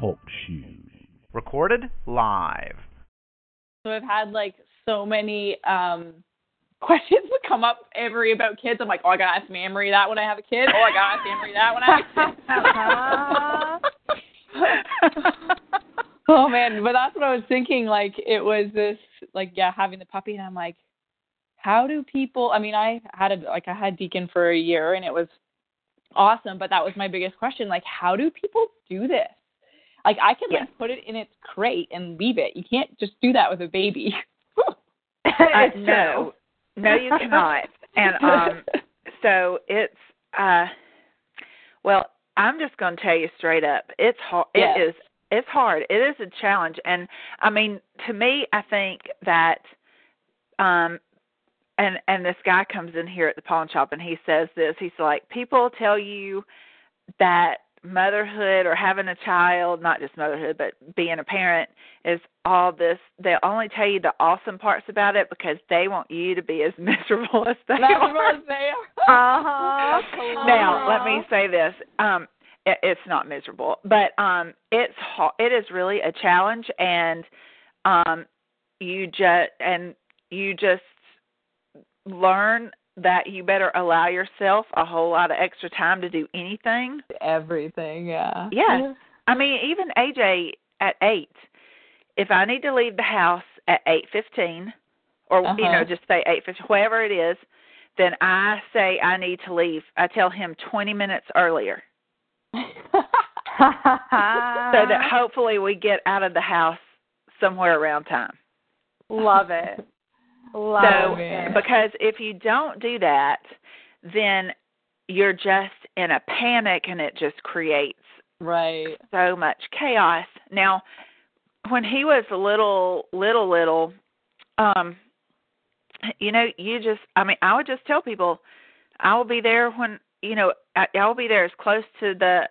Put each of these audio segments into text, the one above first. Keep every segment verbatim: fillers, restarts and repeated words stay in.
Talk shoes. Recorded live. So I've had like so many um, questions that come up every about kids. I'm like, oh, I gotta ask Mamrie that when I have a kid. Oh, I gotta ask Mamrie that when I have a kid. Oh man, but that's what I was thinking. Like it was this, like yeah, having the puppy, and I'm like, how do people? I mean, I had a like I had Deacon for a year, and it was awesome, but that was my biggest question. Like, how do people do this? Like, I can yeah. like put it in its crate and leave it. You can't just do that with a baby. uh, no, no, you cannot. And um, so it's uh, well, I'm just going to tell you straight up. It's hard. It yeah. is. It's hard. It is a challenge. And I mean, to me, I think that um. And and this guy comes in here at the pawn shop and he says this. He's like, people tell you that motherhood or having a child, not just motherhood, but being a parent is all this. They'll only tell you the awesome parts about it because they want you to be as miserable as they miserable are. As they are. Uh-huh. Now, let me say this. Um, it, it's not miserable, but um, it's it is really a challenge, and um, you just and you just. learn that you better allow yourself a whole lot of extra time to do anything. Everything, yeah. Yeah. yeah. I mean, even A J at eight, if I need to leave the house at eight fifteen or, uh-huh. you know, just say eight fifteen, whatever it is, then I say I need to leave. I tell him twenty minutes earlier. So that hopefully we get out of the house somewhere around time. Love it. Love so, it. Because if you don't do that, then you're just in a panic, and it just creates right. so much chaos. Now, when he was little, little, little, um, you know, you just, I mean, I would just tell people, I will be there when, you know, I, I will be there as close to the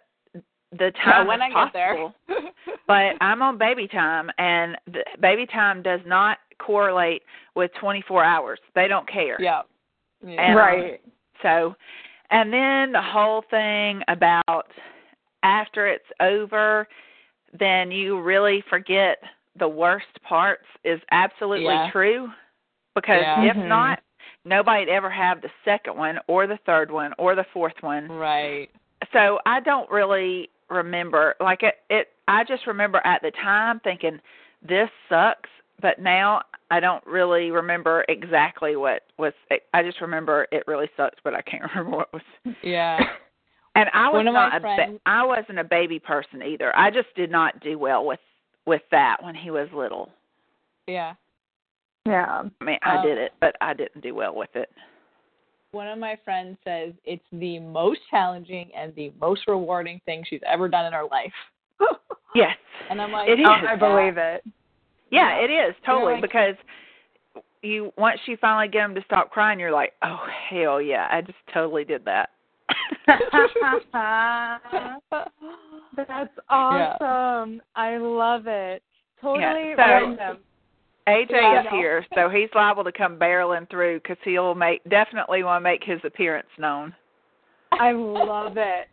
the time yeah, when as I possible. Get there. But I'm on baby time, and the baby time does not correlate with twenty-four hours. They don't care. Yeah. yeah. And, right. Um, so, and then the whole thing about after it's over, then you really forget the worst parts is absolutely yeah. true, because yeah. if mm-hmm. not, nobody'd ever have the second one or the third one or the fourth one. Right. So I don't really remember, like it, it I just remember at the time thinking this sucks. But now I don't really remember exactly what was – I just remember it really sucks, but I can't remember what was – Yeah. And I, was not a ba- I wasn't a baby person either. I just did not do well with, with that when he was little. Yeah. Yeah. I mean, I um, did it, but I didn't do well with it. One of my friends says it's the most challenging and the most rewarding thing she's ever done in her life. Yes. And I'm like, it is. Oh, I believe it. Yeah, it is, totally, because you once you finally get them to stop crying, you're like, oh, hell yeah, I just totally did that. That's awesome. Yeah. I love it. Totally yeah, so random. A J yeah, is here, so he's liable to come barreling through because he'll make definitely want to make his appearance known. I love it.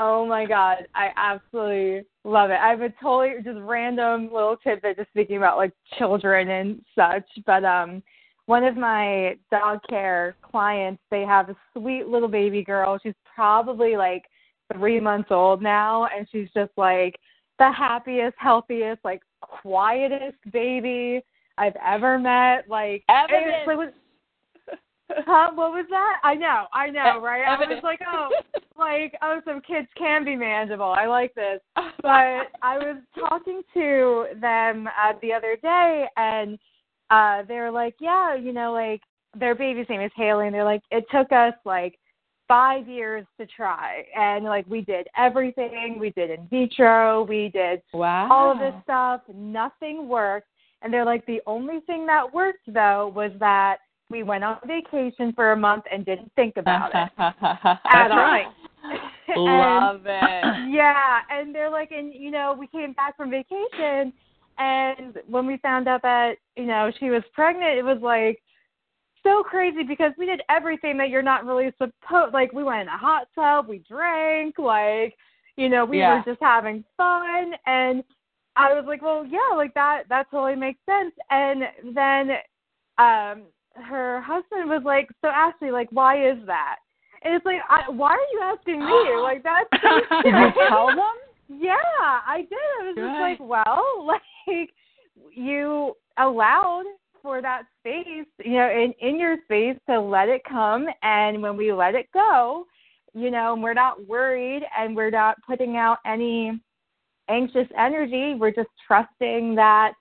Oh, my God. I absolutely love it. I have a totally just random little tidbit just speaking about, like, children and such. But um, one of my dog care clients, they have a sweet little baby girl. She's probably, like, three months old now, and she's just, like, the happiest, healthiest, like, quietest baby I've ever met. Like, evidence. It was, huh? What was that? I know, I know, right? Evidence. I was like, oh, like, oh, some kids can be manageable. I like this. But I was talking to them uh, the other day, and uh, they were like, yeah, you know, like, their baby's name is Haley, and they're like, it took us, like, five years to try. And, like, we did everything. We did in vitro. We did wow. all of this stuff. Nothing worked. And they're like, the only thing that worked, though, was that we went on vacation for a month and didn't think about it at all. Right. Love it. Yeah. And they're like, and, you know, we came back from vacation, and when we found out that, you know, she was pregnant, it was like so crazy because we did everything that you're not really supposed, like we went in a hot tub, we drank, like, you know, we yeah. were just having fun. And I was like, well, yeah, like that, that totally makes sense. And then um, her husband was like, so Ashley, like, why is that? And it's like, I, why are you asking me? Like, that's so did you tell them? Yeah, I did. I was Good. just like, well, like, you allowed for that space, you know, in, in your space to let it come. And when we let it go, you know, and we're not worried and we're not putting out any anxious energy. We're just trusting that,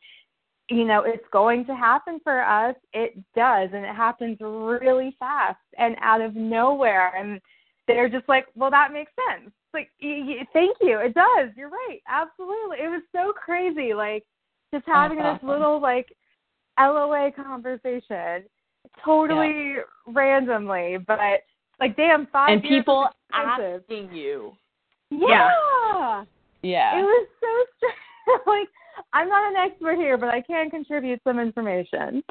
you know, it's going to happen for us. It does. And it happens really fast and out of nowhere. And they're just like, well, that makes sense. It's like, y- y- thank you. It does. You're right. Absolutely. It was so crazy. Like, just having That's awesome. this little, like, L O A conversation totally yeah. randomly, but, like, damn, five and years people asking you. Yeah. yeah. Yeah. It was so strange. Like, I'm not an expert here, but I can contribute some information.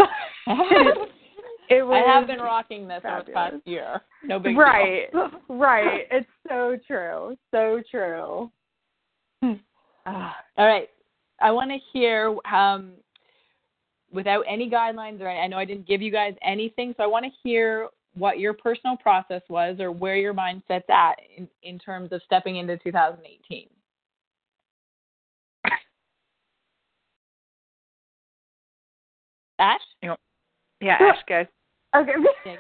It was I have been rocking this fabulous. over the past year. No big right. deal. Right. Right. It's so true. So true. All right. I want to hear, um, without any guidelines, or I know I didn't give you guys anything, so I want to hear what your personal process was or where your mindset's at in, in terms of stepping into two thousand eighteen. Ash? Yeah, Ash, go. Okay.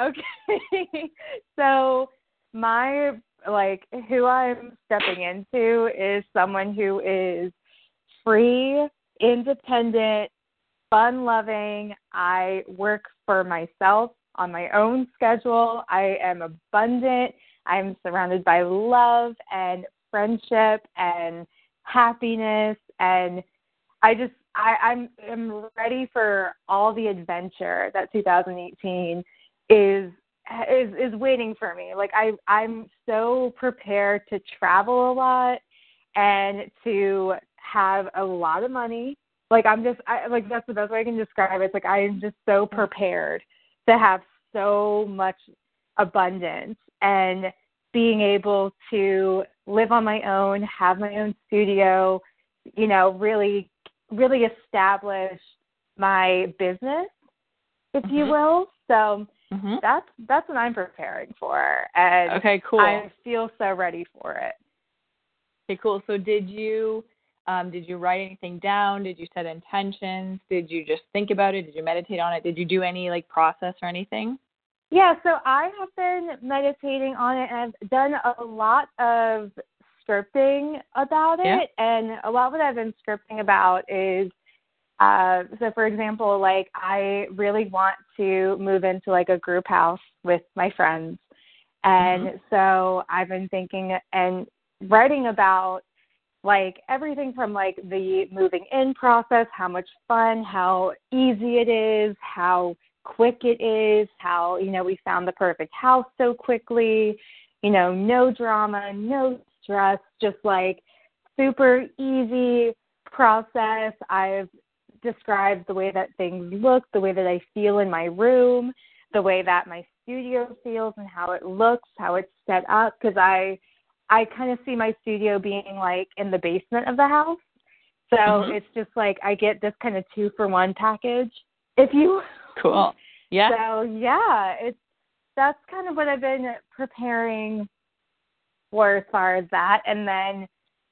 Okay. So my, like, who I'm stepping into is someone who is free, independent, fun-loving. I work for myself on my own schedule. I am abundant. I'm surrounded by love and friendship and happiness, and I just, I, I'm, I'm ready for all the adventure that two thousand eighteen is is is waiting for me. Like, I, I'm so prepared to travel a lot and to have a lot of money. Like, I'm just, I, like, that's the best way I can describe it. It's like, I am just so prepared to have so much abundance and being able to live on my own, have my own studio, you know, really really establish my business, if mm-hmm. you will. So mm-hmm. that's that's what I'm preparing for. And okay, cool. I feel so ready for it. Okay, cool. So did you um, did you write anything down? Did you set intentions? Did you just think about it? Did you meditate on it? Did you do any, like, process or anything? Yeah, so I have been meditating on it, and I've done a lot of scripting about it, yeah. and a lot of what I've been scripting about is, uh, so for example, like, I really want to move into, like, a group house with my friends, and mm-hmm. so I've been thinking and writing about, like, everything from, like, the moving in process, how much fun, how easy it is, how quick it is, how, you know, we found the perfect house so quickly, you know, no drama, no stress, just, like, super easy process. I've described the way that things look, the way that I feel in my room, the way that my studio feels and how it looks, how it's set up, because I I kind of see my studio being, like, in the basement of the house. So mm-hmm. it's just, like, I get this kind of two-for-one package, if you will. Cool. Yeah. So, yeah, it's that's kind of what I've been preparing for as far as that. And then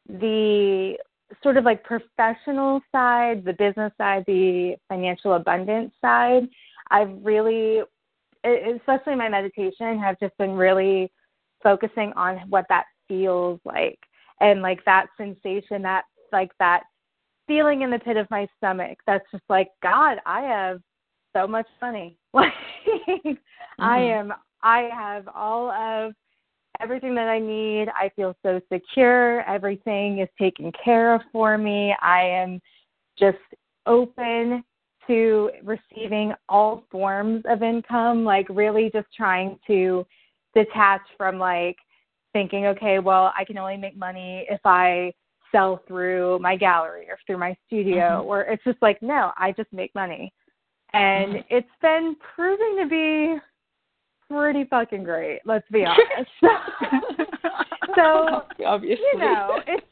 the sort of, like, professional side, the business side, the financial abundance side, I've really, especially my meditation, have just been really focusing on what that feels like and, like, that sensation, that, like, that feeling in the pit of my stomach that's just like, God, I have so much money. Like, mm-hmm. I am I have all of everything that I need. I feel so secure. Everything is taken care of for me. I am just open to receiving all forms of income, like really just trying to detach from like thinking, okay, well, I can only make money if I sell through my gallery or through my studio, mm-hmm. or it's just like, no, I just make money. And mm-hmm. it's been proving to be pretty fucking great, let's be honest. So, obviously, you know, it's,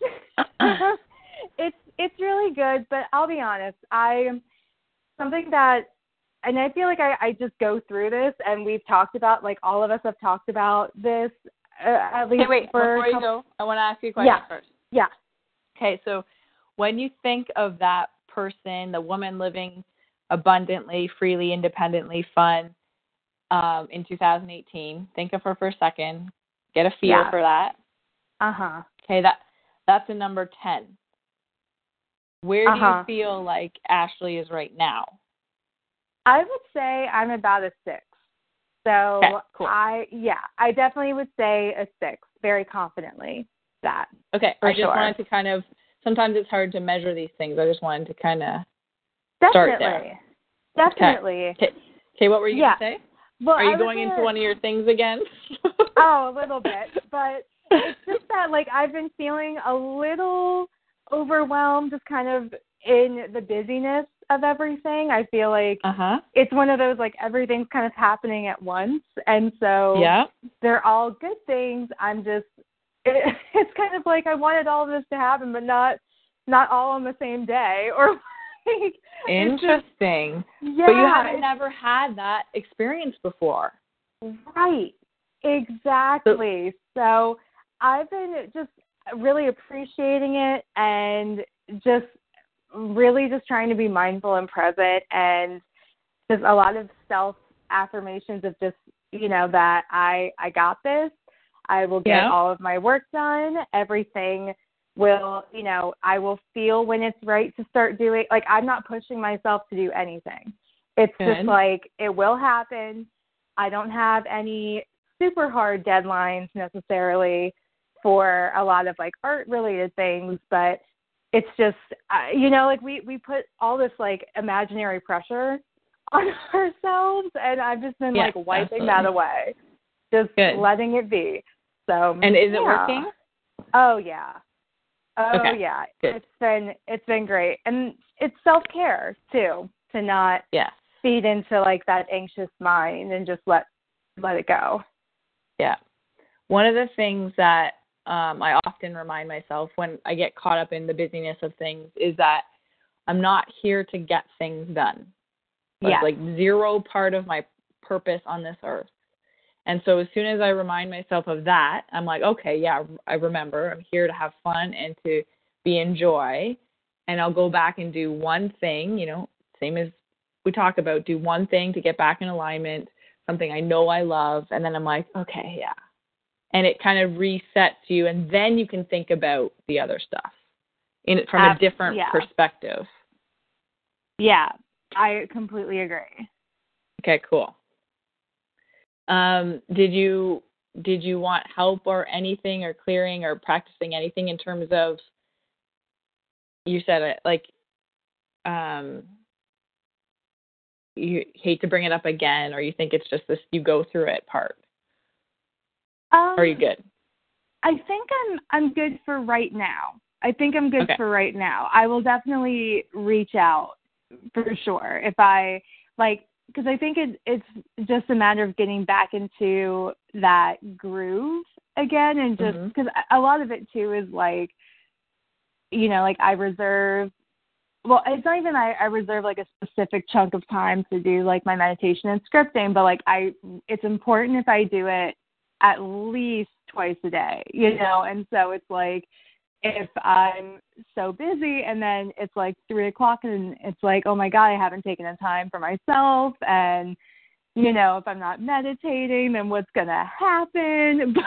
it's, it's really good, but I'll be honest, I, something that, and I feel like I, I just go through this, and we've talked about, like, all of us have talked about this, uh, at least hey, wait, for before couple- you go, I want to ask you a question yeah. first. Yeah. Okay, so when you think of that person, the woman living abundantly, freely, independently, fun, Um, in two thousand eighteen, think of her for a second, get a feel yeah. for that. Uh-huh. Okay, that that's a number ten. Where uh-huh. do you feel like Ashley is right now? I would say I'm about a six. So okay, cool. I, yeah, I definitely would say a six, very confidently that. Okay, I just sure. wanted to kind of, sometimes it's hard to measure these things. I just wanted to kind of start there. Definitely. Okay, okay what were you yeah. going to say? Well, are you going gonna, into one of your things again? Oh, a little bit. But it's just that, like, I've been feeling a little overwhelmed just kind of in the busyness of everything. I feel like uh-huh. it's one of those, like, everything's kind of happening at once. And so yeah. they're all good things. I'm just it, – it's kind of like I wanted all this to happen, but not not all on the same day or – Interesting. Yeah. But you haven't never had that experience before. Right. Exactly. So, so I've been just really appreciating it and just really just trying to be mindful and present, and just a lot of self affirmations of just, you know, that I, I got this. I will get yeah. all of my work done. Everything will, you know, I will feel when it's right to start doing, like, I'm not pushing myself to do anything. It's Good. Just like, it will happen. I don't have any super hard deadlines necessarily for a lot of like art related things, but it's just, uh, you know, like we, we put all this like imaginary pressure on ourselves, and I've just been yeah, like wiping absolutely. That away, just Good. Letting it be. So, and is yeah. it working? Oh yeah. Oh, okay. yeah. Good. It's been it's been great. And it's self-care, too, to not yeah. feed into, like, that anxious mind and just let let it go. Yeah. One of the things that um, I often remind myself when I get caught up in the busyness of things is that I'm not here to get things done. That's, yeah. like, zero part of my purpose on this earth. And so as soon as I remind myself of that, I'm like, okay, yeah, I remember. I'm here to have fun and to be in joy. And I'll go back and do one thing, you know, same as we talk about, do one thing to get back in alignment, something I know I love. And then I'm like, okay, yeah. And it kind of resets you. And then you can think about the other stuff in from uh, a different yeah. perspective. Yeah, I completely agree. Okay, cool. Um, did you did you want help or anything, or clearing or practicing anything in terms of, you said it, like, um, you hate to bring it up again, or you think it's just this, you go through it part? Um, or are you good? I think I'm I'm good for right now. I think I'm good okay. for right now. I will definitely reach out for sure if I, like, because I think it, it's just a matter of getting back into that groove again, and just because mm-hmm. a lot of it too is like, you know, like I reserve, well, it's not even I, I reserve like a specific chunk of time to do like my meditation and scripting, but like I, it's important if I do it at least twice a day, you know, and so it's like, if I'm so busy and then it's like three o'clock and it's like, oh my God, I haven't taken the time for myself. And, you know, if I'm not meditating, then what's going to happen? But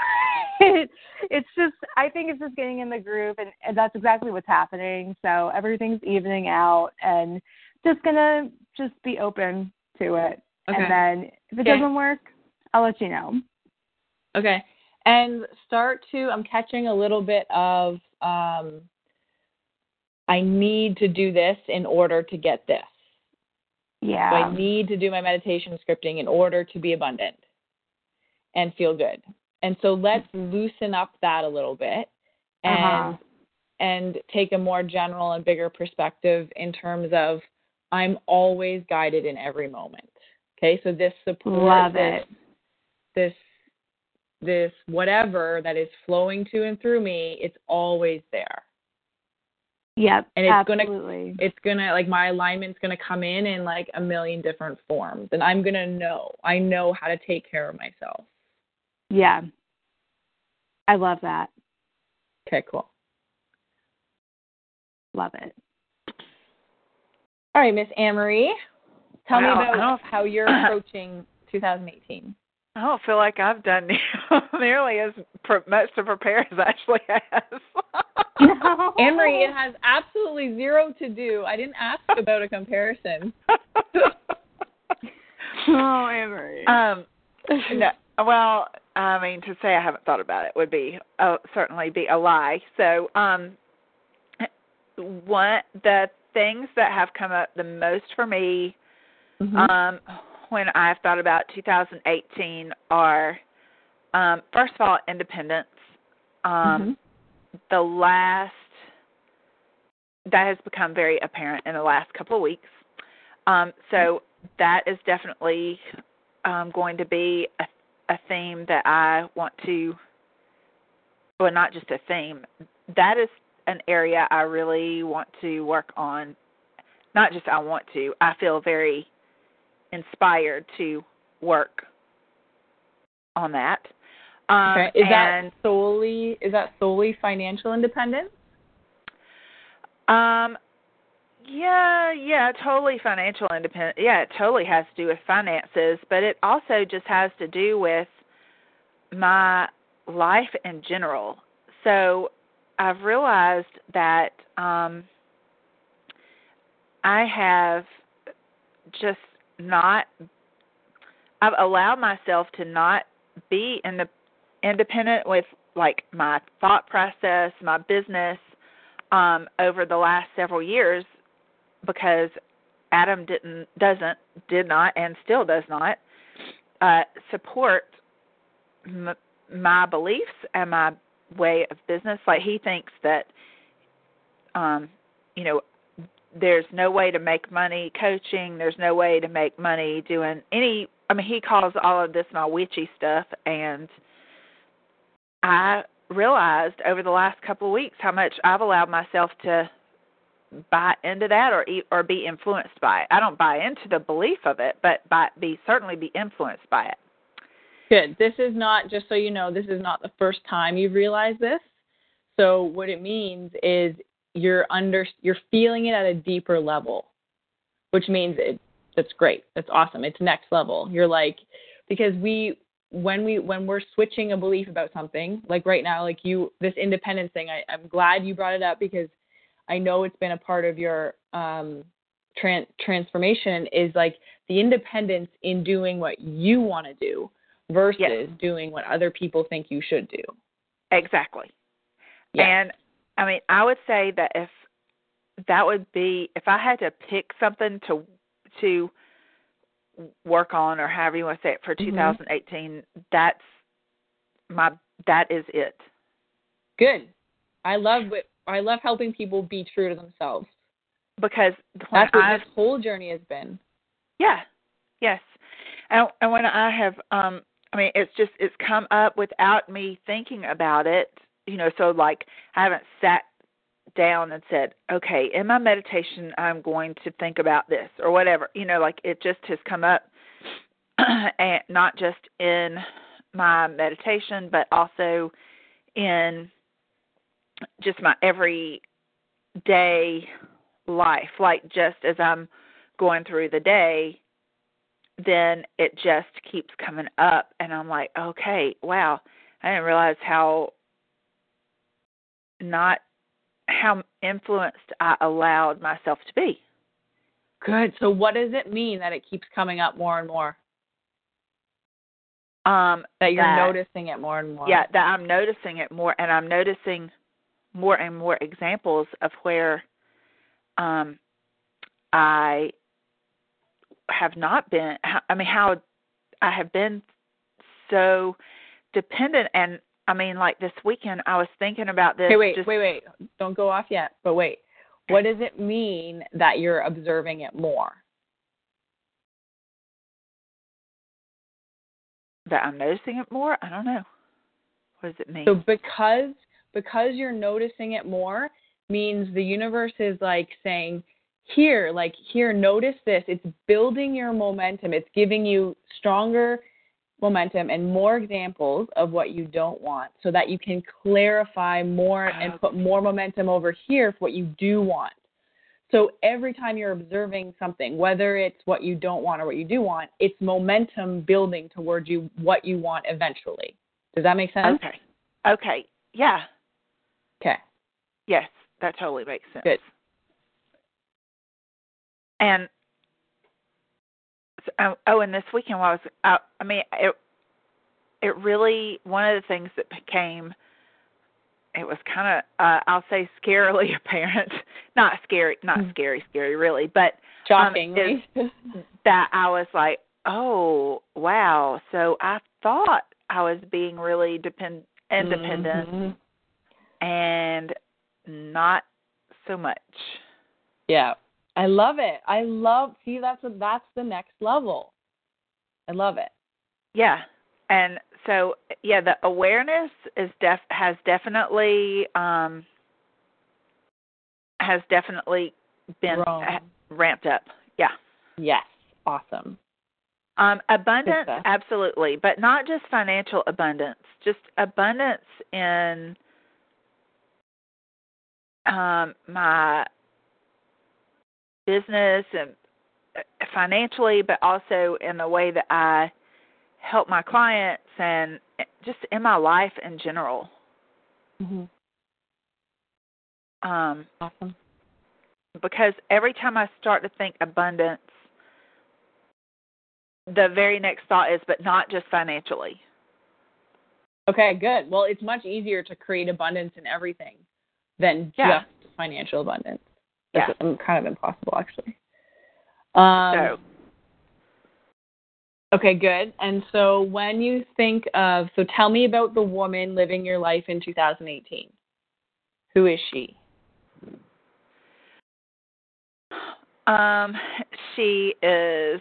it, it's just, I think it's just getting in the groove, and, and that's exactly what's happening. So everything's evening out, and just going to just be open to it. Okay. And then if it okay. doesn't work, I'll let you know. Okay. And start to, I'm catching a little bit of, um, I need to do this in order to get this. Yeah. So I need to do my meditation scripting in order to be abundant and feel good. And so let's loosen up that a little bit and, uh-huh. and take a more general and bigger perspective in terms of I'm always guided in every moment. Okay. So this support, Love this, it. this, this whatever that is flowing to and through me, it's always there. Yep, and it's absolutely. gonna, it's gonna, like my alignment's gonna come in in like a million different forms, and I'm gonna know, I know how to take care of myself. Yeah, I love that. Okay, cool. Love it. All right, Miss Amory, tell wow. me about how you're approaching twenty eighteen. I don't feel like I've done nearly as much to prepare as Ashley has. No. Amory, it has absolutely zero to do. I didn't ask about a comparison. Oh, Amory. Um, no, well, I mean, to say I haven't thought about it would be uh, certainly be a lie. So, um, one the things that have come up the most for me, mm-hmm. um. when I've thought about two thousand eighteen are, um, first of all, independence. Um, mm-hmm. The last, that has become very apparent in the last couple of weeks. Um, so that is definitely um, going to be a, a theme that I want to, well, not just a theme. That is an area I really want to work on. Not just I want to, I feel very inspired to work on that. Um, okay. Is that solely is that solely financial independence? Um, yeah, yeah, totally financial independence. Yeah, it totally has to do with finances, but it also just has to do with my life in general. So I've realized that um, I have just not, I've allowed myself to not be in the independent with like my thought process, my business, um, over the last several years because Adam didn't, doesn't, did not, and still does not, uh, support m- my beliefs and my way of business. Like he thinks that, um, you know, there's no way to make money coaching. There's no way to make money doing any, I mean, he calls all of this my witchy stuff. And I realized over the last couple of weeks how much I've allowed myself to buy into that or or be influenced by it. I don't buy into the belief of it, but by, be certainly be influenced by it. Good. This is not, just so you know, this is not the first time you've realized this. So what it means is You're under. You're feeling it at a deeper level, which means it. That's great. That's awesome. It's next level. You're like, because we when we when we're switching a belief about something, like right now, like you this independence thing. I, I'm glad you brought it up because I know it's been a part of your um, tran- transformation. Is like the independence in doing what you want to do versus yes. doing what other people think you should do. Exactly. Yes. And. I mean, I would say that if that would be, if I had to pick something to to work on or however you want to say it for mm-hmm. twenty eighteen, that's my, that is it. Good. I love what, I love helping people be true to themselves. Because that's what I've, this whole journey has been. Yeah. Yes. And, and when I have, um, I mean, it's just, it's come up without me thinking about it. You know, so like I haven't sat down and said, okay, in my meditation, I'm going to think about this or whatever. You know, like it just has come up and not just in my meditation, but also in just my everyday life. Like just as I'm going through the day, then it just keeps coming up and I'm like, okay, wow, I didn't realize how not how influenced I allowed myself to be. Good. So what does it mean that it keeps coming up more and more? Um, that you're that, noticing it more and more. Yeah, that I'm noticing it more, and I'm noticing more and more examples of where um, I have not been, I mean, how I have been so dependent. And, I mean, like this weekend, I was thinking about this. Hey, wait, just, wait, wait. Don't go off yet, but wait. What does it mean that you're observing it more? That I'm noticing it more? I don't know. What does it mean? So because because you're noticing it more means the universe is like saying, here, like here, notice this. It's building your momentum. It's giving you stronger momentum and more examples of what you don't want so that you can clarify more and put more momentum over here for what you do want. So every time you're observing something, whether it's what you don't want or what you do want, it's momentum building towards you what you want eventually. Does that make sense? Okay. Okay. Yeah. Okay. Yes, that totally makes sense. Good. And so, oh, and this weekend while I was out, I mean, it it really one of the things that became. It was kind of, uh, I'll say, scarily apparent. Not scary, not scary, scary, really, but shockingly, um, that I was like, "Oh, wow!" So I thought I was being really depend independent, mm-hmm. and not so much. Yeah, I love it. I love. See, that's a, that's the next level. I love it. Yeah. And so, yeah, the awareness is def has definitely um, has definitely been Wrong. ramped up. Yeah. Yes. Awesome. Um, abundance, absolutely, but not just financial abundance. Just abundance in um, my business and financially, but also in the way that I help my clients and just in my life in general. Mm-hmm. Um, awesome. Because every time I start to think abundance, the very next thought is, but not just financially. Okay, good. Well, it's much easier to create abundance in everything than yeah. just financial abundance. That's yeah. kind of impossible, actually. Um, so. Okay, good. And so when you think of, so tell me about the woman living your life in two thousand eighteen. Who is she? Um, she is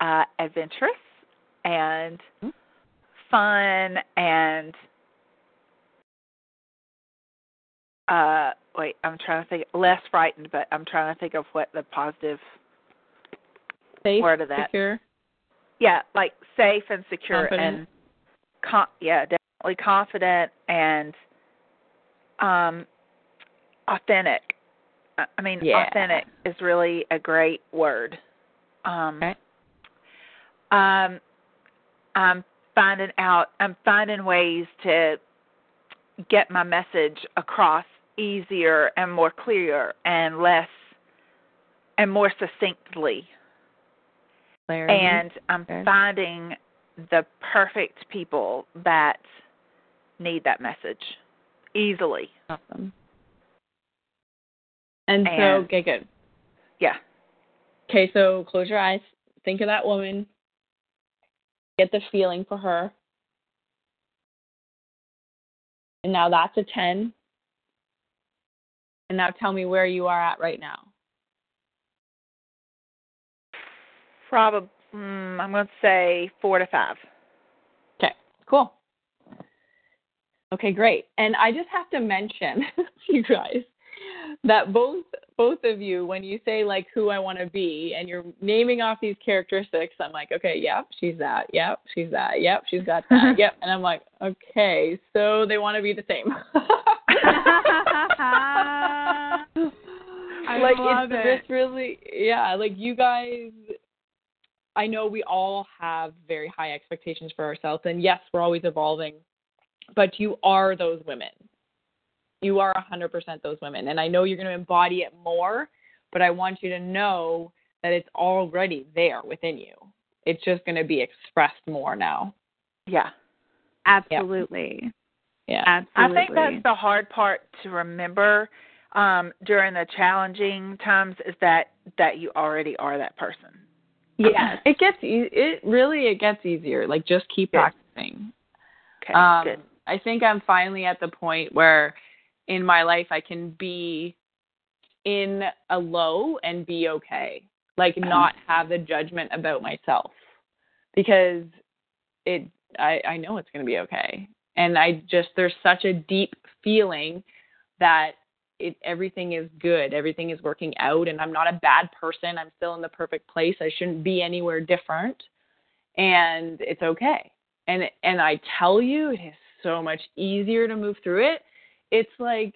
uh, adventurous and fun and, uh, wait, I'm trying to think, less frightened, but I'm trying to think of what the positive Safe, word of that. Secure. Yeah, like safe and secure confident. and com- yeah, definitely confident and um, authentic. I mean, yeah. authentic is really a great word. Um, okay. Um, I'm finding out. I'm finding ways to get my message across easier and more clear and less and more succinctly. Clarity. And I'm okay. finding the perfect people that need that message easily. Awesome. And, and so, okay, good. Yeah. Okay, so close your eyes. Think of that woman. Get the feeling for her. And now that's a ten. And now tell me where you are at right now. Probably, mm, I'm going to say four to five. Okay, cool. Okay, great. And I just have to mention, you guys, that both both of you, when you say, like, who I want to be, and you're naming off these characteristics, I'm like, okay, yep, she's that. Yep, she's that. Yep, she's got that. Yep. And I'm like, okay, so they want to be the same. I like, love it's, it. It's really, yeah, like, you guys... I know we all have very high expectations for ourselves, and yes, we're always evolving, but you are those women. You are one hundred percent those women, and I know you're going to embody it more, but I want you to know that it's already there within you. It's just going to be expressed more now. Yeah. Absolutely. Yep. Yeah. Absolutely. I think that's the hard part to remember um, during the challenging times is that, that you already are that person. Yeah. It gets, e- it really, it gets easier. Like, just keep good. practicing. Okay. Um, good. I think I'm finally at the point where in my life I can be in a low and be okay. Like, not have the judgment about myself, because it, I, I know it's going to be okay. And I just, there's such a deep feeling that it, everything is good. Everything is working out, and I'm not a bad person. I'm still in the perfect place. I shouldn't be anywhere different, and it's okay. And, and I tell you, it is so much easier to move through it. It's like,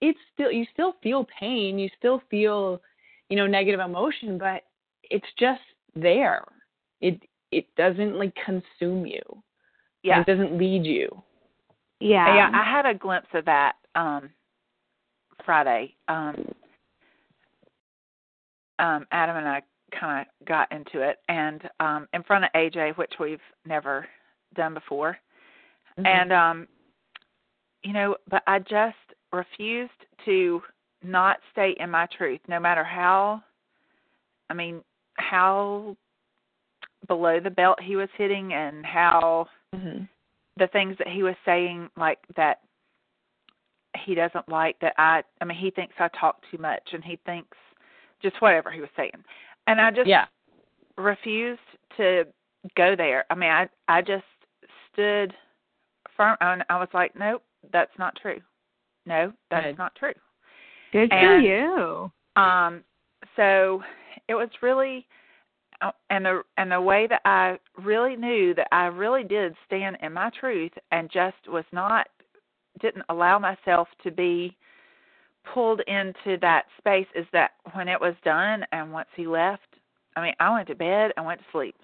it's still, you still feel pain. You still feel, you know, negative emotion, but it's just there. It, it doesn't like consume you. Yeah. It doesn't lead you. Yeah. Yeah. I had a glimpse of that um, Friday. Um, um, Adam and I kind of got into it, and um, in front of A J, which we've never done before. Mm-hmm. And, um, you know, but I just refused to not stay in my truth, no matter how, I mean, how below the belt he was hitting, and how mm-hmm. the things that he was saying, like that he doesn't like, that I, I mean, he thinks I talk too much, and he thinks just whatever he was saying. And I just yeah. refused to go there. I mean, I, I just stood firm, and I was like, nope, that's not true. No, that Good. is not true. Good for you. Um, so it was really, and a, and a way that I really knew that I really did stand in my truth, and just was not, didn't allow myself to be pulled into that space, is that when it was done and once he left, I mean, I went to bed and went to sleep.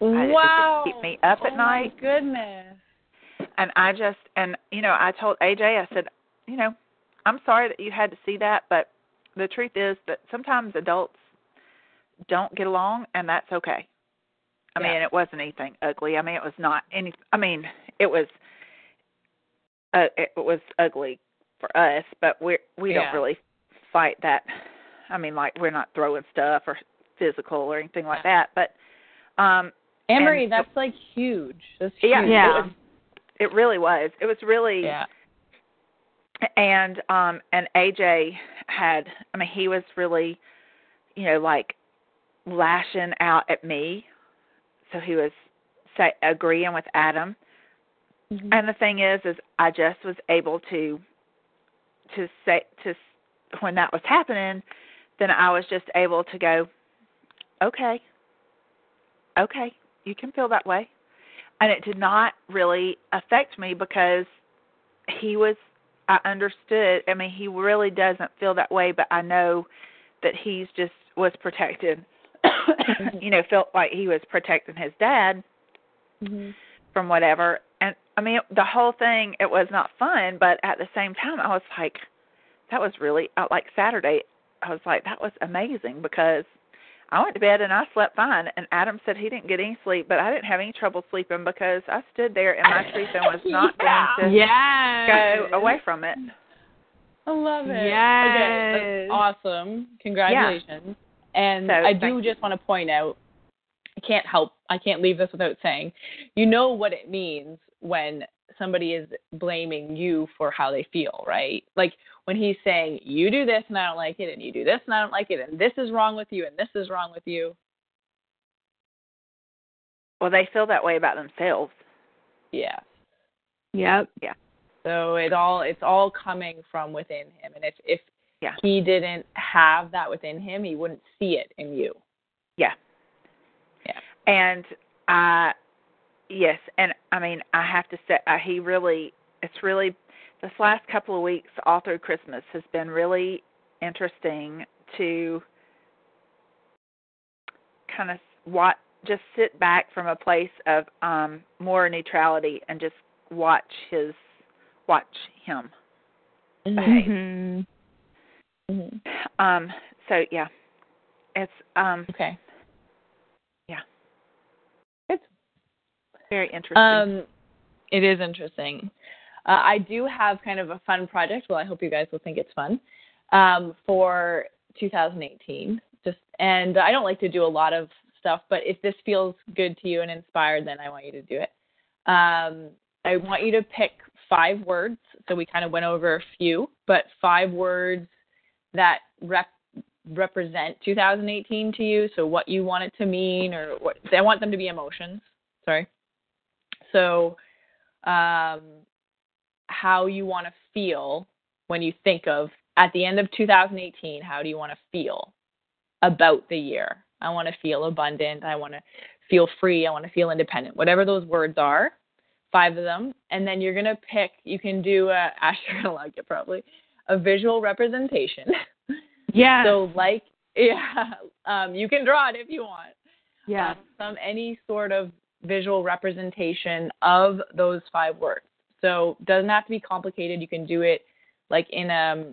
Wow. It didn't keep me up at night. Oh, my goodness. And I just, and, you know, I told A J, I said, you know, I'm sorry that you had to see that, but the truth is that sometimes adults don't get along, and that's okay. I yeah. mean, it wasn't anything ugly. I mean, it was not any. I mean, it was uh, it was ugly for us, but we we yeah. don't really fight that. I mean, like, we're not throwing stuff or physical or anything like that. But um, Amory, that's the, like huge. That's huge. Yeah, yeah. It, was, it really was. It was really. Yeah. And um, and A J had, I mean, he was really, you know, like lashing out at me. So he was say, agreeing with Adam. Mm-hmm. And the thing is, is I just was able to, to say, to when that was happening, then I was just able to go, okay, okay, you can feel that way. And it did not really affect me, because he was, I understood. I mean, he really doesn't feel that way, but I know that he's just was protected. You know, felt like he was protecting his dad mm-hmm. from whatever. And, I mean, the whole thing, it was not fun, but at the same time, I was like, that was really, like Saturday, I was like, that was amazing, because I went to bed and I slept fine, and Adam said he didn't get any sleep, but I didn't have any trouble sleeping, because I stood there in my truth and was not yeah. going to yes. go away from it. I love it. Yes. Okay, that's awesome. Congratulations. Yeah. And so, I do just you. want to point out, I can't help, I can't leave this without saying, you know what it means when somebody is blaming you for how they feel, right? Like, when he's saying, you do this and I don't like it, and you do this and I don't like it, and this is wrong with you, and this is wrong with you. Well, they feel that way about themselves. Yeah. Yep. Yeah. So it all, it's all coming from within him. And if, if yeah. he didn't have that within him, he wouldn't see it in you. Yeah. Yeah. And I, uh, yes, and I mean, I have to say, uh, he really, it's really, this last couple of weeks all through Christmas has been really interesting to kind of watch, just sit back from a place of um, more neutrality, and just watch his, watch him behave. Mm-hmm. Mm-hmm. Um, so, yeah, it's, um, okay. Yeah. Very interesting. Um, it is interesting. Uh, I do have kind of a fun project. Well, I hope you guys will think it's fun um, for two thousand eighteen. Just and I don't like to do a lot of stuff, but if this feels good to you and inspired, then I want you to do it. Um, I want you to pick five words. So we kind of went over a few, but five words that rep- represent two thousand eighteen to you. So what you want it to mean, or what I want them to be emotions. Sorry. So um, how you want to feel when you think of at the end of two thousand eighteen, how do you want to feel about the year? I want to feel abundant. I want to feel free. I want to feel independent, whatever those words are, five of them. And then you're going to pick, you can do a, Ashley will like it probably, a visual representation. Yeah. So like, yeah, um, you can draw it if you want. Yeah. Um, some, any sort of visual representation of those five words. So doesn't have to be complicated. You can do it like in a,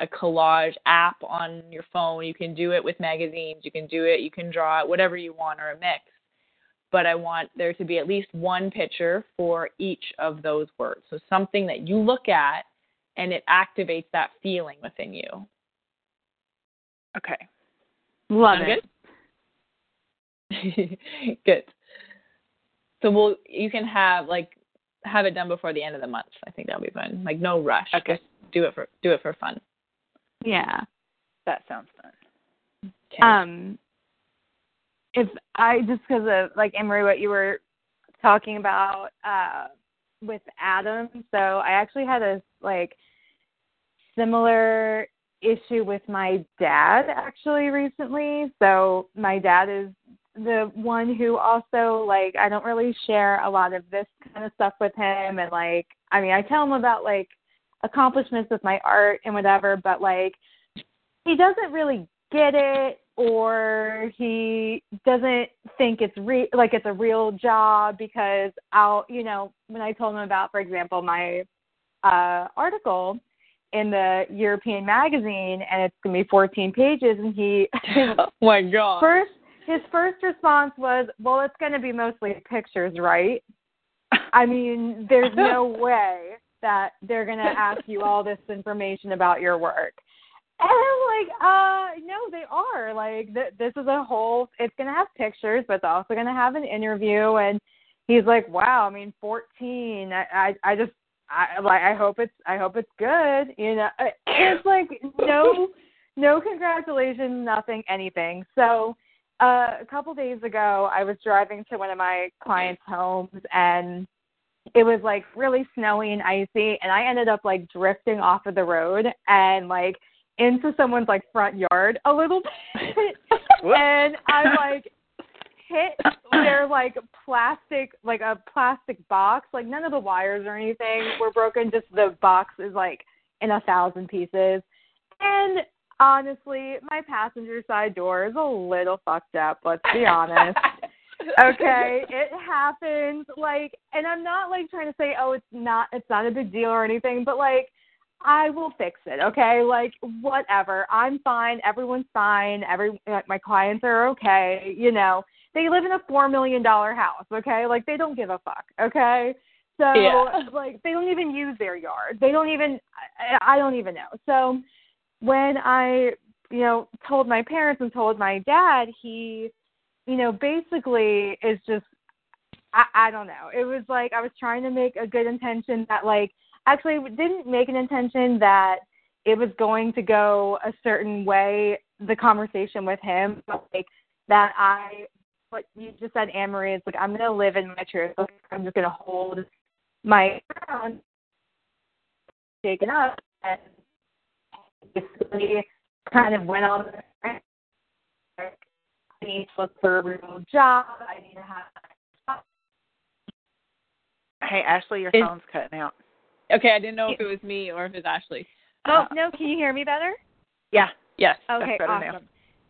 a collage app on your phone. You can do it with magazines. You can do it. You can draw it, whatever you want, or a mix. But I want there to be at least one picture for each of those words. So something that you look at and it activates that feeling within you. Okay. Love Sound it. Good? Good. So we'll, you can have like, have it done before the end of the month. I think that'll be fun. Like no rush. Okay. Just do it for, do it for fun. Yeah. That sounds fun. Okay. Um, If I, just because of, like, Amory, what you were talking about uh, with Adam, so I actually had a, like, similar issue with my dad, actually, recently. So my dad is the one who also, like, I don't really share a lot of this kind of stuff with him. And, like, I mean, I tell him about, like, accomplishments with my art and whatever, but, like, he doesn't really get it. Or he doesn't think it's re- like it's a real job because I'll, you know, when I told him about, for example, my uh, article in the European magazine, and it's gonna be fourteen pages, and he, oh my God, first his first response was, "Well, it's gonna be mostly pictures, right?" I mean, there's no way that they're gonna ask you all this information about your work. And I'm like, uh, no, they are. Like, th- this is a whole, it's going to have pictures, but it's also going to have an interview. And he's like, wow, I mean, fourteen, I, I, I just, I like, I hope it's, I hope it's good. You know, it's like, no, no congratulations, nothing, anything. So uh, a couple days ago, I was driving to one of my clients' homes, and it was like really snowy and icy. And I ended up like drifting off of the road and like, into someone's like front yard a little bit, and I like hit their like plastic, like a plastic box. Like none of the wires or anything were broken, just the box is like in a thousand pieces. And honestly, my passenger side door is a little fucked up, let's be honest. Okay, it happens. Like, and I'm not like trying to say, oh, it's not, it's not a big deal or anything, but like, I will fix it, okay? Like, whatever. I'm fine. Everyone's fine. Every like, my clients are okay. You know, they live in a four million dollars house, okay? Like, they don't give a fuck, okay? So, yeah. Like, they don't even use their yard. They don't even – I don't even know. So when I, you know, told my parents and told my dad, he, you know, basically is just – I don't know. It was like I was trying to make a good intention that, like, actually, we didn't make an intention that it was going to go a certain way, the conversation with him, but like that I, what you just said, Amory, is like, I'm going to live in my truth. I'm just going to hold my ground, shake it up, and basically kind of went on. Like, I need to look for a real job. I need to have. Hey, Ashley, your phone's cutting out. Okay, I didn't know if it was me or if it's Ashley. Oh, no, can you hear me better? Yeah, yes. Okay, awesome. Now.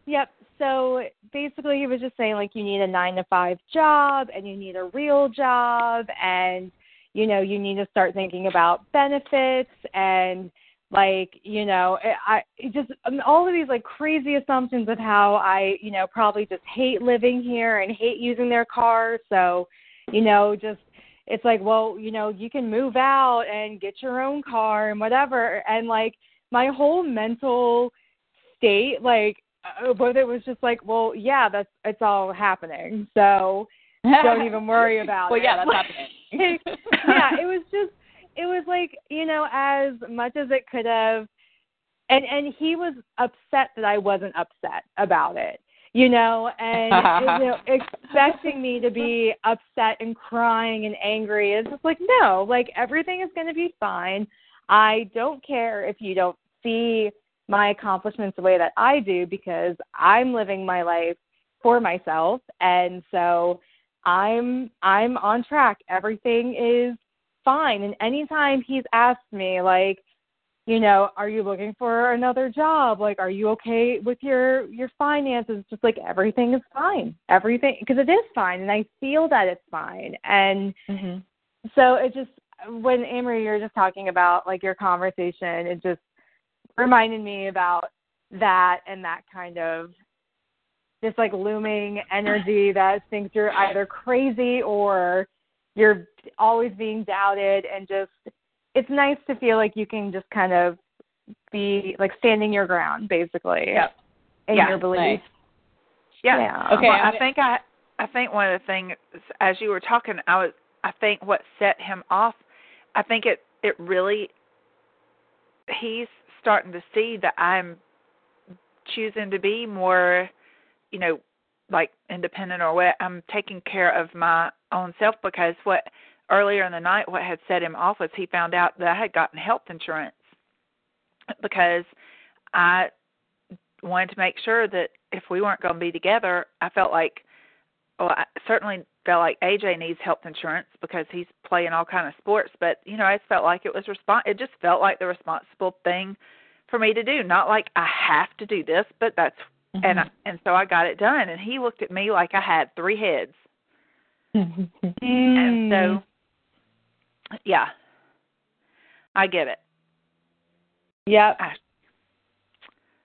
Yep, so basically he was just saying, like, you need a nine to five job and you need a real job and, you know, you need to start thinking about benefits and, like, you know, I it just I mean, all of these, like, crazy assumptions of how I, you know, probably just hate living here and hate using their car, so – you know, just, it's like, well, you know, you can move out and get your own car and whatever. And like my whole mental state, like, but it was just like, well, yeah, that's, it's all happening. So don't even worry about well, it. Well, yeah, that's happening. Yeah, it was just, it was like, you know, as much as it could have, and, and he was upset that I wasn't upset about it, you know, and you know, expecting me to be upset and crying and angry is just like, no, like everything is going to be fine. I don't care if you don't see my accomplishments the way that I do, because I'm living my life for myself. And so I'm, I'm on track. Everything is fine. And anytime he's asked me, like, you know, are you looking for another job? Like, are you okay with your, your finances? Just like everything is fine, everything, because it is fine. And I feel that it's fine. And mm-hmm. so it just, when Amory, you're just talking about like your conversation, it just reminded me about that, and that kind of this like looming energy that thinks you're either crazy or you're always being doubted. And just, it's nice to feel like you can just kind of be like standing your ground basically yep. in yeah, your beliefs. Nice. Yeah. yeah. Okay. Well, I think I, I think one of the things as you were talking, I was, I think what set him off, I think it, it really, he's starting to see that I'm choosing to be more, you know, like independent or what, I'm taking care of my own self, because what earlier in the night, what had set him off was he found out that I had gotten health insurance because I wanted to make sure that if we weren't going to be together, I felt like, well, I certainly felt like A J needs health insurance because he's playing all kind of sports, but you know, I felt like it was respons- it just felt like the responsible thing for me to do. Not like I have to do this, but that's, mm-hmm. and I, and so I got it done. And he looked at me like I had three heads. And so, yeah, I get it. Yep. I,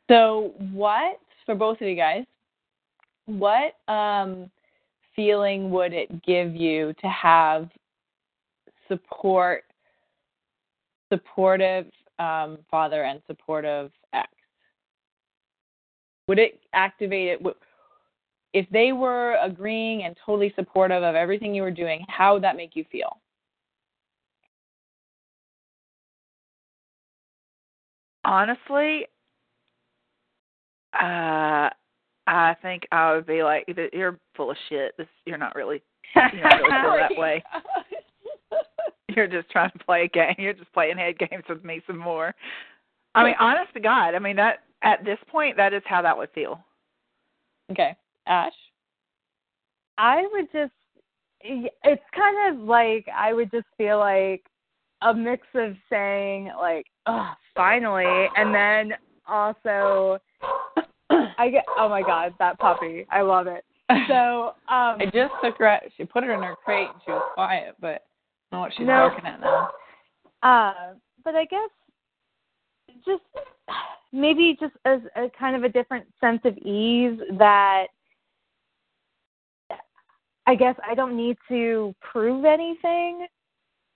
so what, for both of you guys, what um, feeling would it give you to have support, supportive um, father and supportive ex? Would it activate it? Would, if they were agreeing and totally supportive of everything you were doing, how would that make you feel? Honestly, uh, I think I would be like, "You're full of shit. This, you're not really, you're not really feel that way. You're just trying to play a game. You're just playing head games with me some more." I mean, honest to God, I mean that at this point, that is how that would feel. Okay. Ash? I would just, it's kind of like, I would just feel like a mix of saying like, oh, finally. And then also, I get, oh my God, that puppy. I love it. So, um. I just took her out, she put her in her crate and she was quiet, but I don't know what she's no, barking at now. Uh, but I guess just maybe just as a kind of a different sense of ease that I guess I don't need to prove anything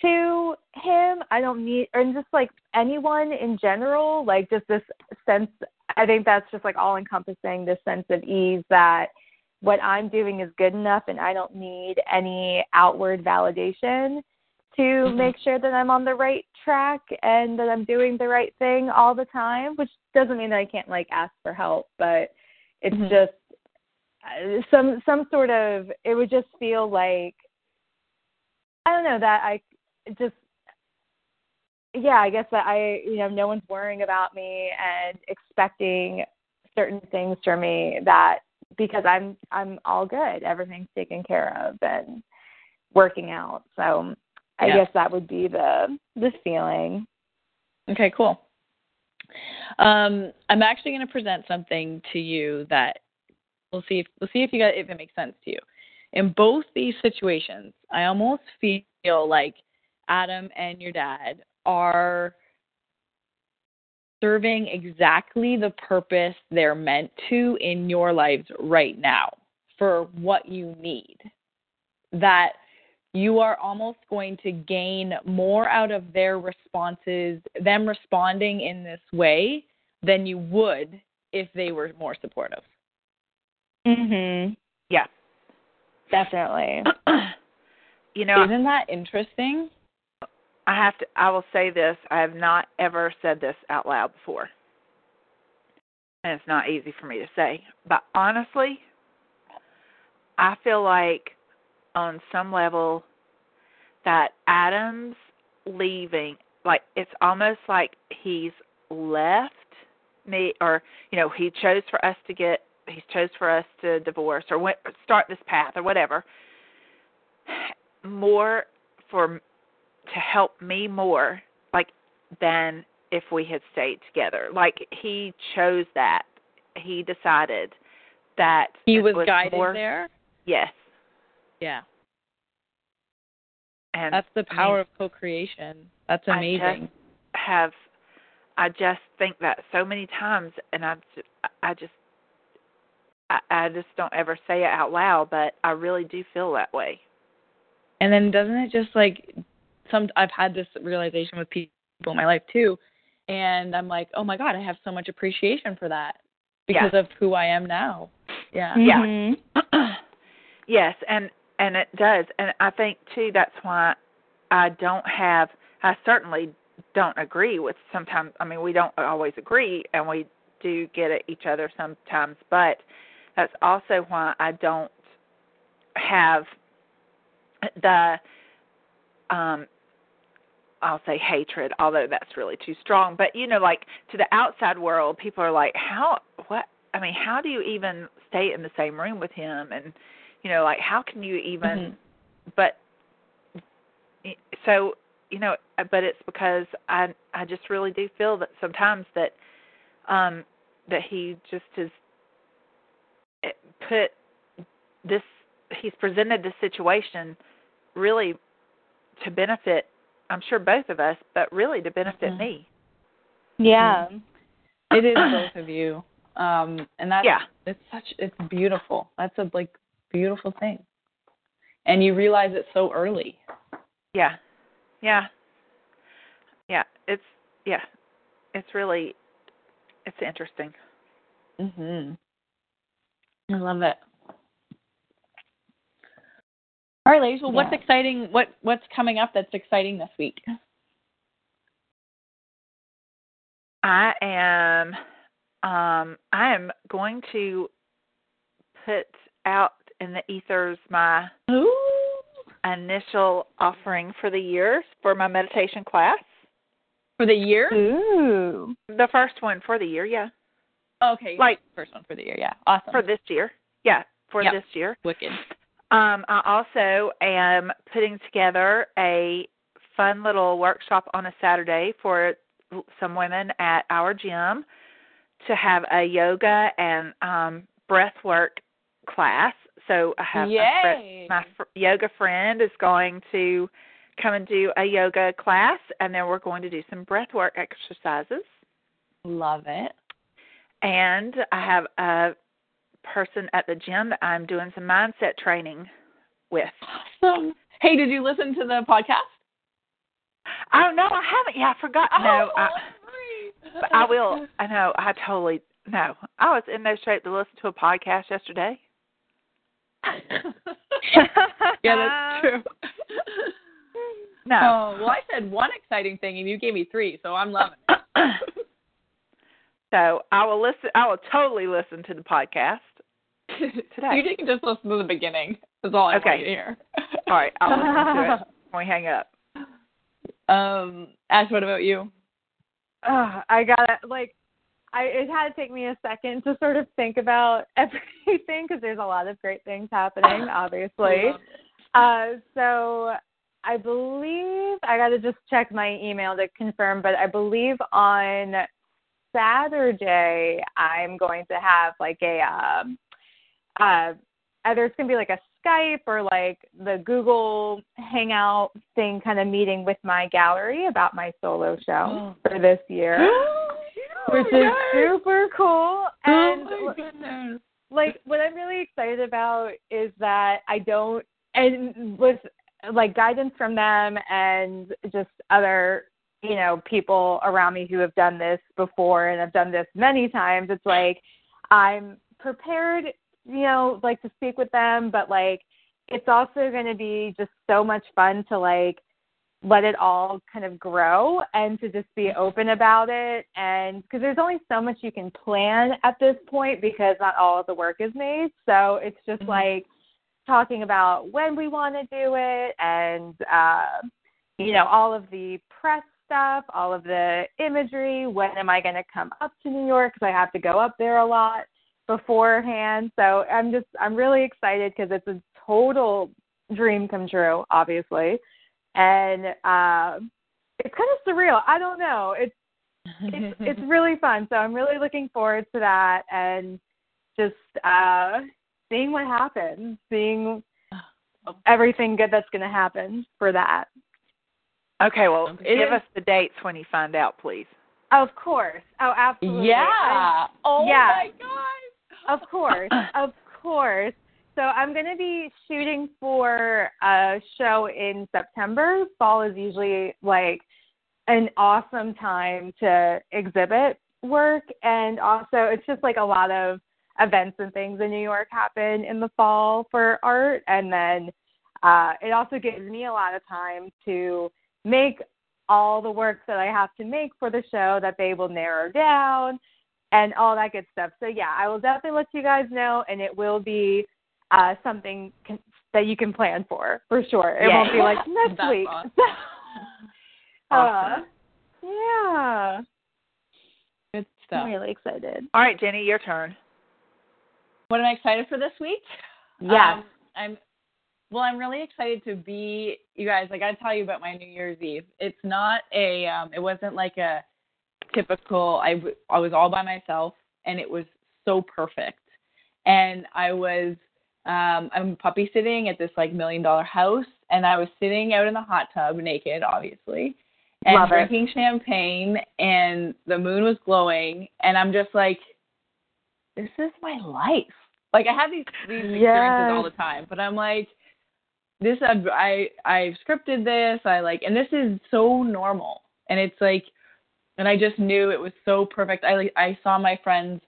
to him. I don't need, and just like anyone in general, like just this sense, I think that's just like all encompassing, this sense of ease that what I'm doing is good enough and I don't need any outward validation to make sure that I'm on the right track and that I'm doing the right thing all the time, which doesn't mean that I can't like ask for help, but it's mm-hmm. just some, some sort of, it would just feel like, I don't know, that I just, yeah, I guess that I, you know, no one's worrying about me and expecting certain things from me, that because I'm, I'm all good. Everything's taken care of and working out. So I yeah. guess that would be the the feeling. Okay, cool. Um, I'm actually going to present something to you that we'll see if we'll see if you guys, if it makes sense to you. In both these situations, I almost feel like Adam and your dad are serving exactly the purpose they're meant to in your lives right now for what you need. That you are almost going to gain more out of their responses, them responding in this way, than you would if they were more supportive. Mm-hmm. Yeah. Definitely. You know, isn't that interesting? I have to, I will say this. I have not ever said this out loud before. And it's not easy for me to say. But honestly, I feel like on some level that Adam's leaving, like it's almost like he's left me, or, you know, he chose for us to get, he chose for us to divorce or went, start this path or whatever, more for to help me more, like, than if we had stayed together. Like, he chose that. He decided that. He was, was guided more, there? Yes. Yeah. And that's the power I mean, of co-creation. That's amazing. I just have, I just think that so many times, and I, I just, I, I just don't ever say it out loud, but I really do feel that way. And then doesn't it just, like, some, I've had this realization with people in my life, too, and I'm like, oh, my God, I have so much appreciation for that because yeah. of who I am now. Yeah. Mm-hmm. Yeah. Yes, and, and it does. And I think, too, that's why I don't have, I certainly don't agree with sometimes, I mean, we don't always agree, and we do get at each other sometimes, but that's also why I don't have the, um, I'll say hatred, although that's really too strong. But, you know, like, to the outside world, people are like, how, what, I mean, how do you even stay in the same room with him? And, you know, like, how can you even, mm-hmm. but, so, you know, but it's because I, I just really do feel that sometimes that, um, that he just has put this, he's presented this situation really to benefit, I'm sure, both of us, but really to benefit mm-hmm. me. Yeah. Mm-hmm. It is both of you. Um, and that's, yeah. it's such, it's beautiful. That's a, like, beautiful thing. And you realize it so early. Yeah. Yeah. Yeah. It's, yeah. It's really, it's interesting. Mhm. I love it. All right, ladies. Well, yeah. what's exciting? What what's coming up that's exciting this week? I am, um, I am going to put out in the ethers my Ooh. initial offering for the year for my meditation class. For the year? Ooh. The first one for the year, yeah. Okay. Like first one for the year, yeah. Awesome. For this year, yeah. For yep. this year. Wicked. Um, I also am putting together a fun little workshop on a Saturday for some women at our gym to have a yoga and um, breath work class. So I have a, my fr- yoga friend is going to come and do a yoga class, and then we're going to do some breath work exercises. Love it. And I have a person at the gym that I'm doing some mindset training with. Awesome. Hey, did you listen to the podcast? Oh, no, I haven't. Yeah, I forgot. Oh, no, I, I will. I know. I totally, no. I was in no shape to listen to a podcast yesterday. Yeah, that's true. No. Oh, well, I said one exciting thing, and you gave me three, so I'm loving it. So I will listen. I will totally listen to the podcast. Today. You can just listen to the beginning. That's all I okay. want you to hear. All right. I'll listen to it when we hang up. Um, Ash, what about you? Oh, I got it. Like, I, it had to take me a second to sort of think about everything because there's a lot of great things happening, obviously. Uh, so I believe I got to just check my email to confirm, but I believe on Saturday, I'm going to have like a, um, uh, either it's going to be like a Skype or like the Google Hangout thing kind of meeting with my gallery about my solo show oh. for this year, oh, which is yes. super cool. And oh my goodness. Like what I'm really excited about is that I don't, and with like guidance from them and just other, you know, people around me who have done this before and have done this many times. It's like, I'm prepared, you know, like to speak with them, but like, it's also going to be just so much fun to like, let it all kind of grow and to just be open about it. And because there's only so much you can plan at this point because not all of the work is made. So it's just mm-hmm. like talking about when we want to do it and, uh, you know, all of the press stuff, all of the imagery, when am I going to come up to New York? Because I have to go up there a lot beforehand. So I'm just, I'm really excited because it's a total dream come true, obviously. And uh, it's kind of surreal. I don't know. It's, it's it's really fun. So I'm really looking forward to that and just uh, seeing what happens, seeing everything good that's going to happen for that. Okay, well, it give is, us the dates when you find out, please. Of course. Oh, absolutely. Yeah. I, oh, yeah. my God. Of course. Of course. So I'm going to be shooting for a show in September. Fall is usually like an awesome time to exhibit work. And also it's just like a lot of events and things in New York happen in the fall for art. And then uh, it also gives me a lot of time to make all the work that I have to make for the show that they will narrow down and all that good stuff. So yeah, I will definitely let you guys know, and it will be Uh, something can, that you can plan for, for sure. It yeah. won't be like next That's week. Awesome. awesome. Uh, yeah. Good stuff. I'm really excited. All right, Jenny, your turn. What am I excited for this week? Yeah. Um, I'm, well, I'm really excited to be, you guys, I got to tell you about my New Year's Eve. It's not a, um, it wasn't like a typical, I, w- I was all by myself, and it was so perfect. And I was, Um, I'm puppy sitting at this like million dollar house, and I was sitting out in the hot tub naked, obviously, and Love drinking it. champagne, and the moon was glowing, and I'm just like, this is my life. Like I have these, these experiences yes. all the time, but I'm like, this, I, I, I've scripted this. I like, and this is so normal. And it's like, and I just knew it was so perfect. I like, I saw my friends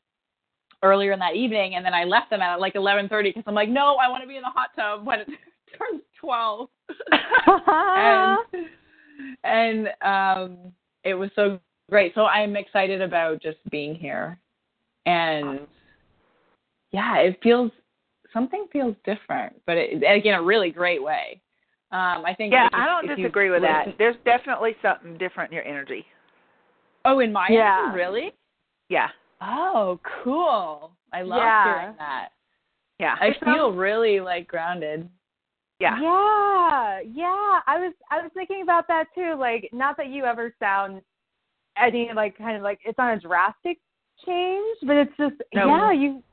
earlier in that evening, and then I left them at like eleven thirty because I'm like, no, I want to be in the hot tub when it turns twelve. and and um, it was so great. So I'm excited about just being here, and yeah, it feels something feels different, but it, again, a really great way. Um, I think. Yeah, just, I don't disagree you, with that. There's definitely something different in your energy. Oh, in my yeah. energy, really? Yeah. Oh, cool. I love yeah. hearing that. Yeah. I feel really, like, grounded. Yeah. Yeah. Yeah. I was I was thinking about that, too. Like, not that you ever sound any, like, kind of like, it's not a drastic change, but it's just, no. yeah, you,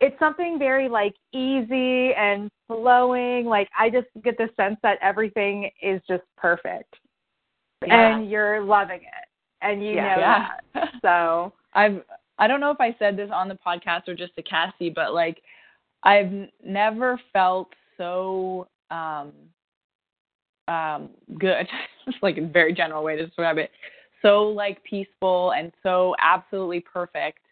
it's something very, like, easy and flowing. Like, I just get the sense that everything is just perfect. Yeah. And you're loving it. And you yeah. know yeah. that. So. I've... I don't know if I said this on the podcast or just to Cassie, but like I've never felt so um, um, good, like a very general way to describe it. So like peaceful and so absolutely perfect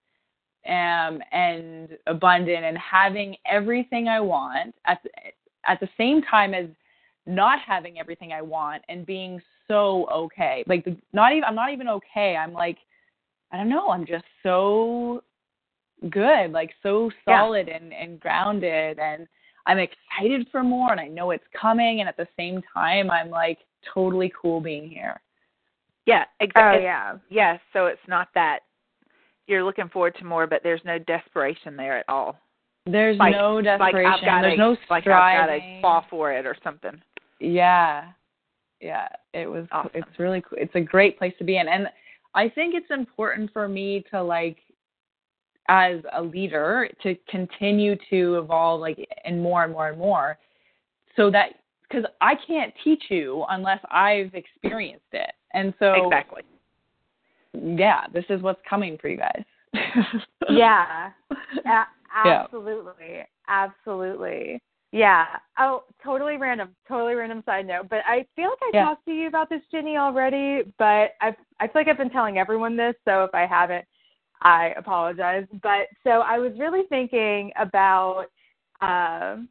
um, and abundant and having everything I want at the, at the same time as not having everything I want and being so okay. Like the, not even, I'm not even okay. I'm like, I don't know, I'm just so good, like so solid yeah. and, and grounded, and I'm excited for more, and I know it's coming, and at the same time, I'm like totally cool being here. Yeah, exactly. Oh, yeah. Yeah, so it's not that you're looking forward to more, but there's no desperation there at all. There's like, no desperation. Like I've got there's a, no striving. Like I've got to fall for it or something. Yeah. Yeah, it was, awesome. It's really cool. It's a great place to be in, and I think it's important for me to, like, as a leader, to continue to evolve, like, and more and more and more, so that, because I can't teach you unless I've experienced it. And so, exactly. yeah, this is what's coming for you guys. yeah. A- absolutely. Yeah. Absolutely. Yeah. Oh, totally random. Totally random side note. But I feel like I yeah. talked to you about this, Jenny, already, but I I feel like I've been telling everyone this, so if I haven't, I apologize. But so I was really thinking about um,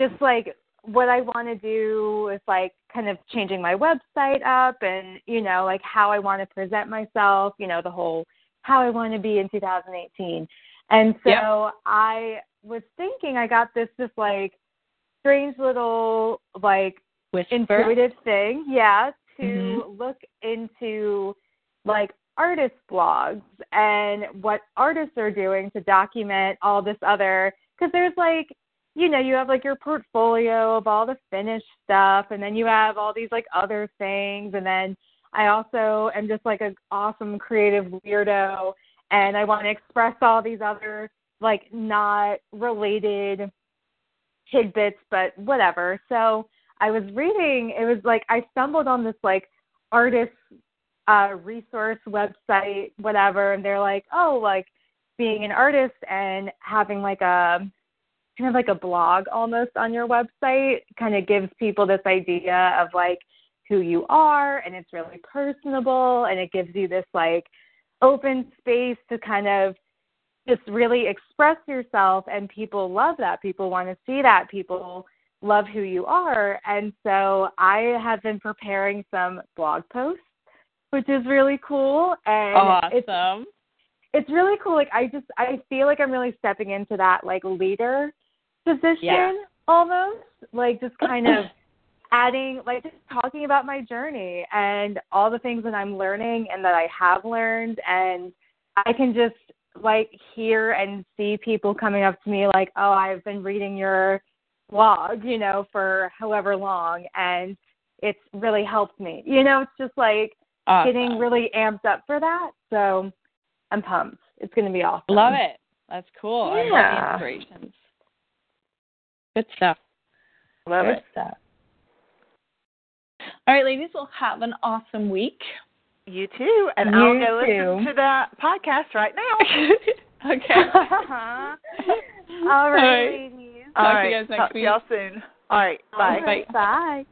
just like what I want to do is like kind of changing my website up and, you know, like how I want to present myself, you know, the whole how I want to be in two thousand eighteen. And so yep. I was thinking I got this just like strange little like Whisper. intuitive thing, yeah, to mm-hmm. look into like artist blogs and what artists are doing to document all this other, because there's like, you know, you have like your portfolio of all the finished stuff, and then you have all these like other things, and then I also am just like an awesome creative weirdo, and I want to express all these other like not related tidbits, but whatever. So I was reading, it was like I stumbled on this like artist uh, resource website, whatever, and they're like, oh, like being an artist and having like a kind of like a blog almost on your website kind of gives people this idea of like who you are, and it's really personable, and it gives you this like open space to kind of just really express yourself, and people love that. People want to see that. People love who you are. And so I have been preparing some blog posts, which is really cool. And awesome. It's, it's really cool. Like I just, I feel like I'm really stepping into that like leader position yeah. almost, like just kind of adding, like just talking about my journey and all the things that I'm learning and that I have learned. And I can just like hear and see people coming up to me like, oh, I've been reading your blog, you know, for however long, and it's really helped me. You know, it's just like awesome. Getting really amped up for that. So I'm pumped. It's going to be awesome. Love it. That's cool. Yeah. I love the inspirations. Good stuff. Love Good it. Stuff. All right, ladies, we'll have an awesome week. You too. And you I'll go too. Listen to the podcast right now. Okay. Uh-huh. All right. All right. All right. Talk to you guys next week. Talk to y'all soon. All right. Bye. All right, bye. Bye.